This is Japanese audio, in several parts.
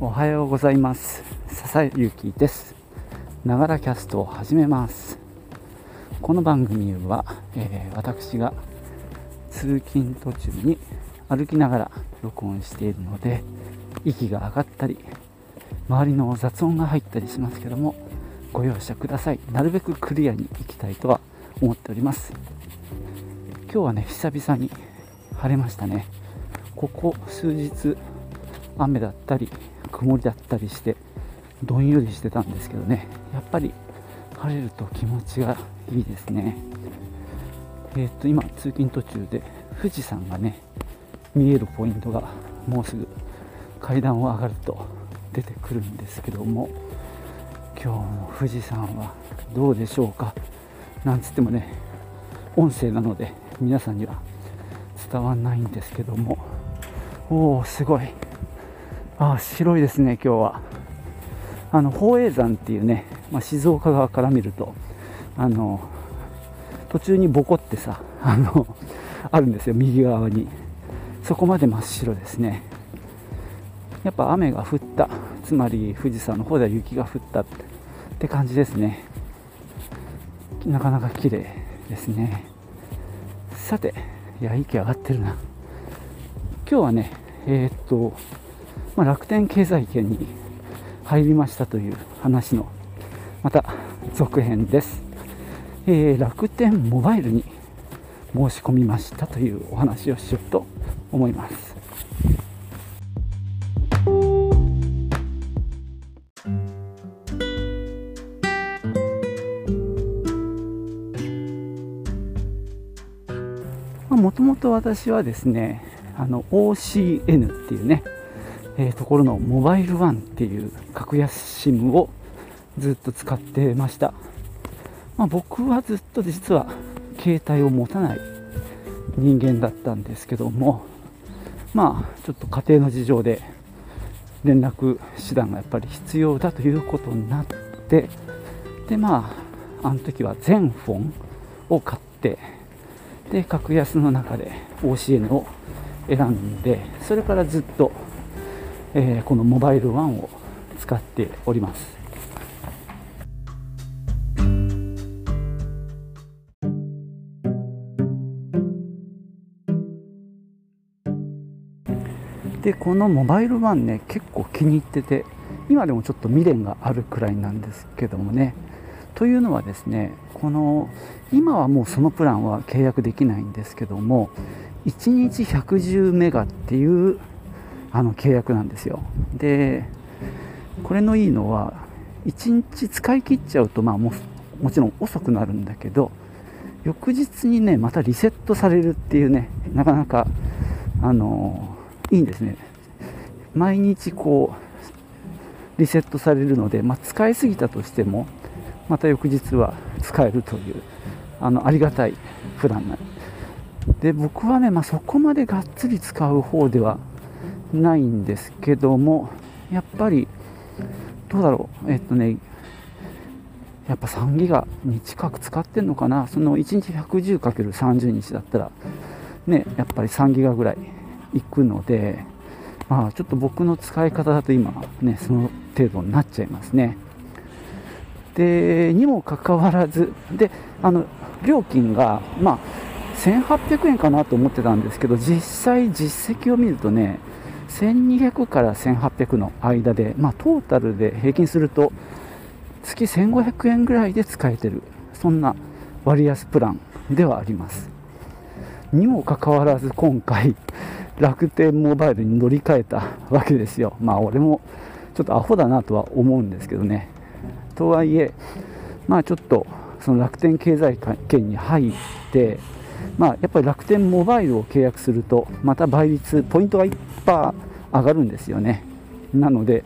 おはようございます。笹ゆきです。ながらキャストを始めます。この番組は、私が通勤途中に歩きながら録音しているので、息が上がったり周りの雑音が入ったりしますけども、ご容赦ください。なるべくクリアにいきたいとは思っております。今日はね、久々に晴れましたね。ここ数日雨だったり曇りだったりしてどんよりしてたんですけどね、やっぱり晴れると気持ちがいいですね。今通勤途中で富士山がね見えるポイントがもうすぐ階段を上がると出てくるんですけども、今日の富士山はどうでしょうか。なんつってもね、音声なので皆さんには伝わんないんですけども、おおすごい、あ、白いですね。今日は宝永山っていうね、静岡側から見ると途中にボコってさあるんですよ、右側に。そこまで真っ白ですね。やっぱ雨が降った、つまり富士山の方では雪が降ったって感じですね。なかなか綺麗ですね。さて、いや息上がってるな。今日はね、楽天経済圏に入りましたという話のまた続編です。楽天モバイルに申し込みましたというお話をしようと思います。もともと私はですね、OCN っていうねところのモバイルワンっていう格安 SIM をずっと使ってました。僕はずっと実は携帯を持たない人間だったんですけども、ちょっと家庭の事情で連絡手段がやっぱり必要だということになって、であの時は全フォンを買って、で格安の中で OCN を選んで、それからずっとこのモバイルワンを使っております。でこのモバイルワンね、結構気に入ってて、今でもちょっと未練があるくらいなんですけどもね。というのはですね、この今はもうそのプランは契約できないんですけども、1日110メガっていう契約なんですよ。でこれのいいのは、1日使い切っちゃうと、もちろん遅くなるんだけど、翌日にねまたリセットされるっていうね、なかなかいいんですね。毎日こうリセットされるので、使いすぎたとしてもまた翌日は使えるというありがたいプランなんで、僕はね、そこまでがっつり使う方ではないんですけども、やっぱりどうだろう、やっぱ3ギガに近く使ってんのかな。その1日 110×30 日だったらね、やっぱり3ギガぐらいいくので、ちょっと僕の使い方だと今ねその程度になっちゃいますね。でにもかかわらずで、料金が1800円かなと思ってたんですけど、実際実績を見るとね、1200から1800の間で、トータルで平均すると月1500円ぐらいで使えてる、そんな割安プランではあります。にもかかわらず今回楽天モバイルに乗り換えたわけですよ。俺もちょっとアホだなとは思うんですけどね。とはいえちょっとその楽天経済圏に入って、やっぱり楽天モバイルを契約するとまた倍率ポイントが 1% 上がるんですよね。なので、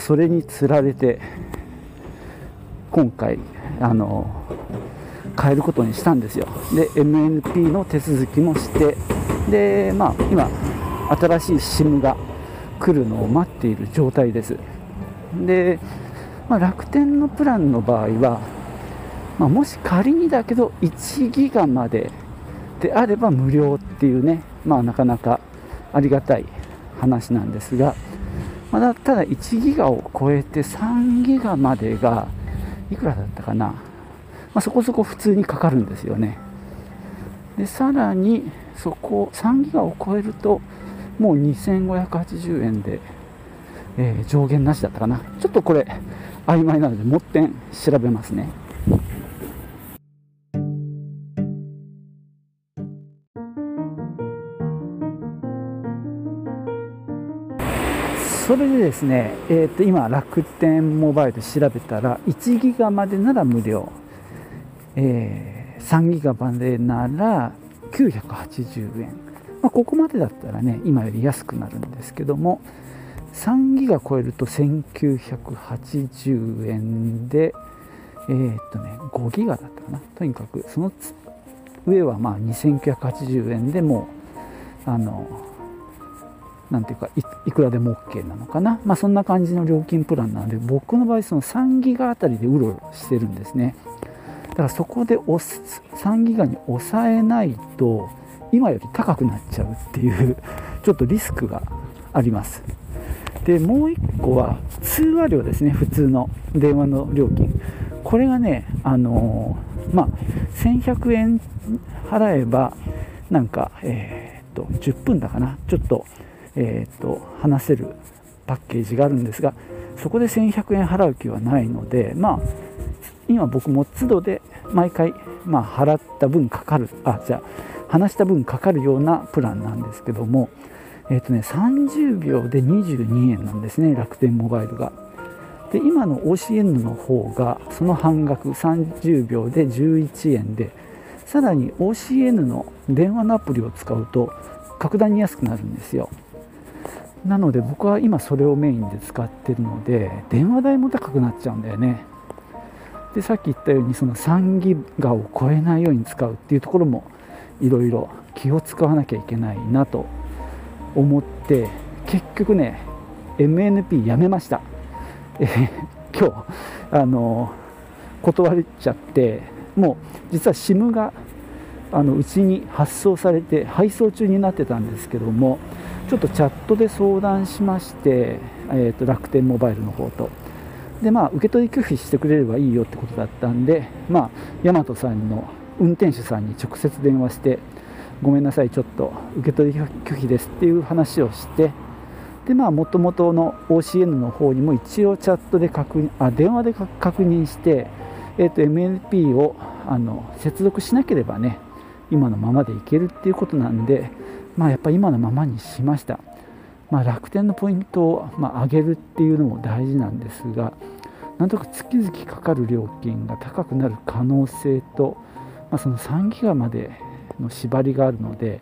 それにつられて今回変えることにしたんですよ。で MNP の手続きもして、で今新しい SIM が来るのを待っている状態です。で、楽天のプランの場合は、もし仮にだけど1ギガまでであれば無料っていうね、なかなかありがたい話なんですが、だったら1ギガを超えて3ギガまでがいくらだったかな、そこそこ普通にかかるんですよね。でさらにそこ3ギガを超えるともう2580円で、上限なしだったかな。ちょっとこれ曖昧なのでもっぺん調べますね。それでですね、今楽天モバイルで調べたら1ギガまでなら無料、3ギガまでなら980円、ここまでだったらね今より安くなるんですけども、3ギガ超えると1980円で、5ギガだったかな。とにかくその上は2980円でもうなんていうか いくらでも OK なのかな、そんな感じの料金プランなので、僕の場合その3ギガあたりでうろうろしてるんですね。だからそこで3ギガに抑えないと今より高くなっちゃうっていうちょっとリスクがあります。でもう1個は通話料ですね、普通の電話の料金。これがね1100円払えばなんか10分だかな、ちょっと話せるパッケージがあるんですが、そこで1100円払う気はないので、今僕も都度で毎回、払った分かかる、話した分かかるようなプランなんですけども、30秒で22円なんですね、楽天モバイルが。で今の OCN の方がその半額、30秒で11円で、さらに OCN の電話のアプリを使うと格段に安くなるんですよ。なので僕は今それをメインで使ってるので電話代も高くなっちゃうんだよね。でさっき言ったようにその3ギガを超えないように使うっていうところもいろいろ気を使わなきゃいけないなと思って、結局ね MNP やめました、今日断れちゃって、もう実は SIM がうちに発送されて配送中になってたんですけども、ちょっとチャットで相談しまして、楽天モバイルの方とで、受け取り拒否してくれればいいよってことだったんで、大和さんの運転手さんに直接電話して、ごめんなさいちょっと受け取り拒否ですっていう話をして、で元々の OCN の方にも一応チャットで電話で確認して、MNP を接続しなければね今のままでいけるっていうことなんで、やっぱり今のままにしました。楽天のポイントを上げるっていうのも大事なんですが、なんとか月々かかる料金が高くなる可能性と、その3ギガまでの縛りがあるので、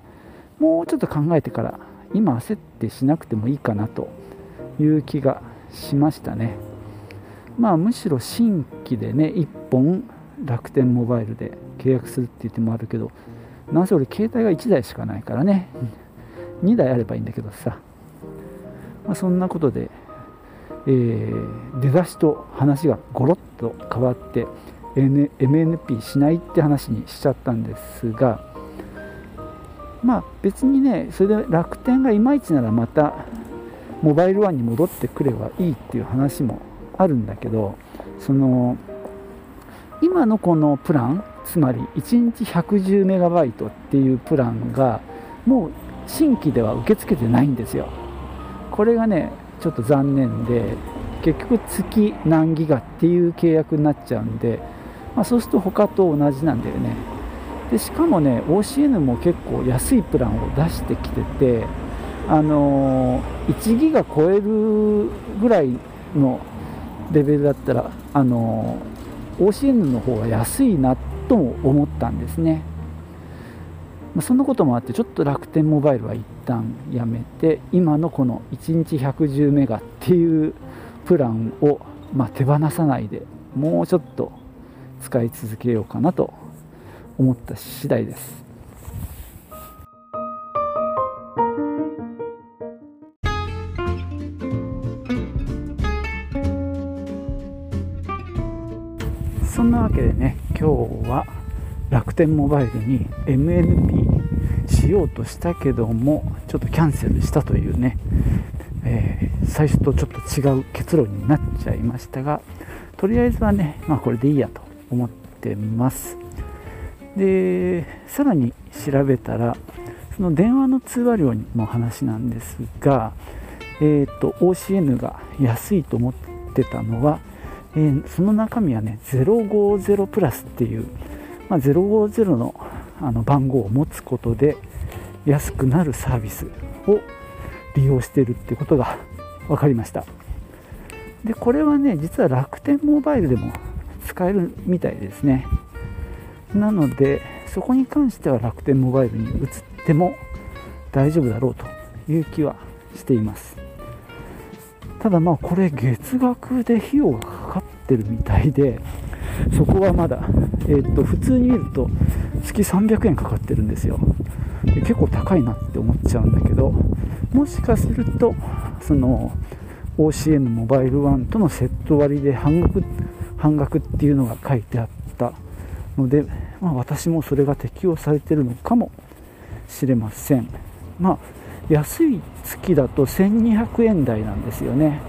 もうちょっと考えてから今焦ってしなくてもいいかなという気がしましたね。むしろ新規でね1本楽天モバイルで契約するっていう手もあるけど、なんせ俺携帯が1台しかないからね、2台あればいいんだけどさ、そんなことで、出だしと話がゴロッと変わって MNP しないって話にしちゃったんですが、別にねそれで楽天がいまいちならまたモバイルワンに戻ってくればいいっていう話もあるんだけど、今のこのプラン、つまり1日110メガバイトっていうプランがもう新規では受け付けてないんですよ。これがねちょっと残念で、結局月何ギガっていう契約になっちゃうんで、そうすると他と同じなんだよね。でしかもね OCN も結構安いプランを出してきてて、1ギガ超えるぐらいのレベルだったらOCN の方が安いなとも思ったんですね。そんなこともあってちょっと楽天モバイルは一旦やめて、今のこの1日110メガっていうプランを手放さないでもうちょっと使い続けようかなと思った次第です。そんなわけでね、今日は楽天モバイルに MNP しようとしたけどもちょっとキャンセルしたというね、最初とちょっと違う結論になっちゃいましたが、とりあえずはね、まあ、これでいいやと思ってます。でさらに調べたら、その電話の通話料の話なんですが、OCN が安いと思ってたのは、その中身はね050プラスっていう、まあ、050の、番号を持つことで安くなるサービスを利用しているってことが分かりました。でこれはね実は楽天モバイルでも使えるみたいですね。なのでそこに関しては楽天モバイルに移っても大丈夫だろうという気はしています。ただまあこれ月額で費用がかかってるみたいで、そこはまだ、普通に見ると月300円かかってるんですよ。で結構高いなって思っちゃうんだけど、もしかするとその OCN モバイル1とのセット割で半額っていうのが書いてあったので、まあ、私もそれが適用されてるのかもしれません。まあ安い月だと1200円台なんですよね。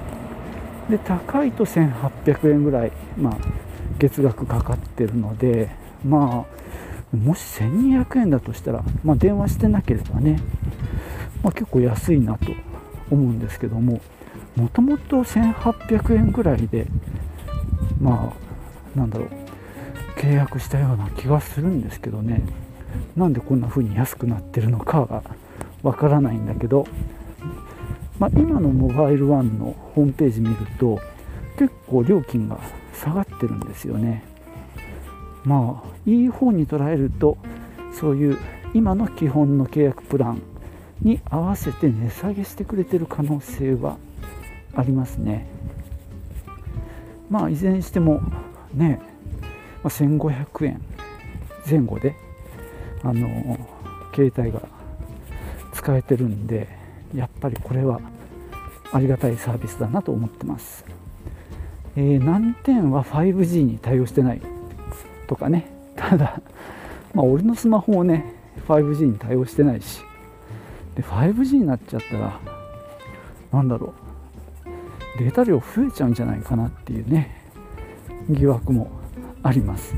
で高いと1800円ぐらい、まあ、月額かかってるので、まあ、もし1200円だとしたら、まあ、電話してなければね、まあ、結構安いなと思うんですけども、もともと1800円ぐらいで、まあ、なんだろう、契約したような気がするんですけどね。なんでこんな風に安くなってるのかがわからないんだけど、まあ、今のモバイルワンのホームページ見ると結構料金が下がってるんですよね。まあいい方に捉えると、そういう今の基本の契約プランに合わせて値下げしてくれてる可能性はありますね。まあいずれにしてもね、1500円前後で携帯が使えてるんで、やっぱりこれはありがたいサービスだなと思ってます。難点は 5G に対応してないとかね。ただ、まあ、俺のスマホもね 5G に対応してないし、で 5G になっちゃったらなんだろう、データ量増えちゃうんじゃないかなっていうね疑惑もあります。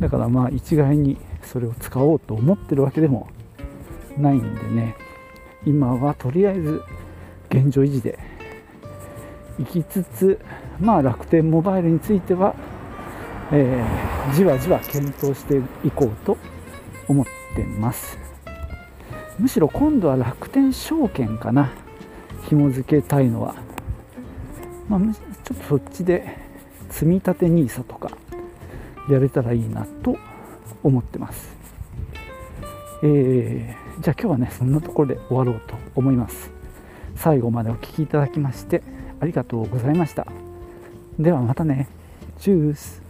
だからまあ一概にそれを使おうと思ってるわけでもないんでね、今はとりあえず現状維持でいきつつ、まあ楽天モバイルについては、じわじわ検討していこうと思ってます。むしろ今度は楽天証券かな、紐付けたいのは。まあ、ちょっとそっちで積み立て NISA とかやれたらいいなと思ってます。じゃあ今日はねそんなところで終わろうと思います。最後までお聞きいただきましてありがとうございました。ではまたね。チュース。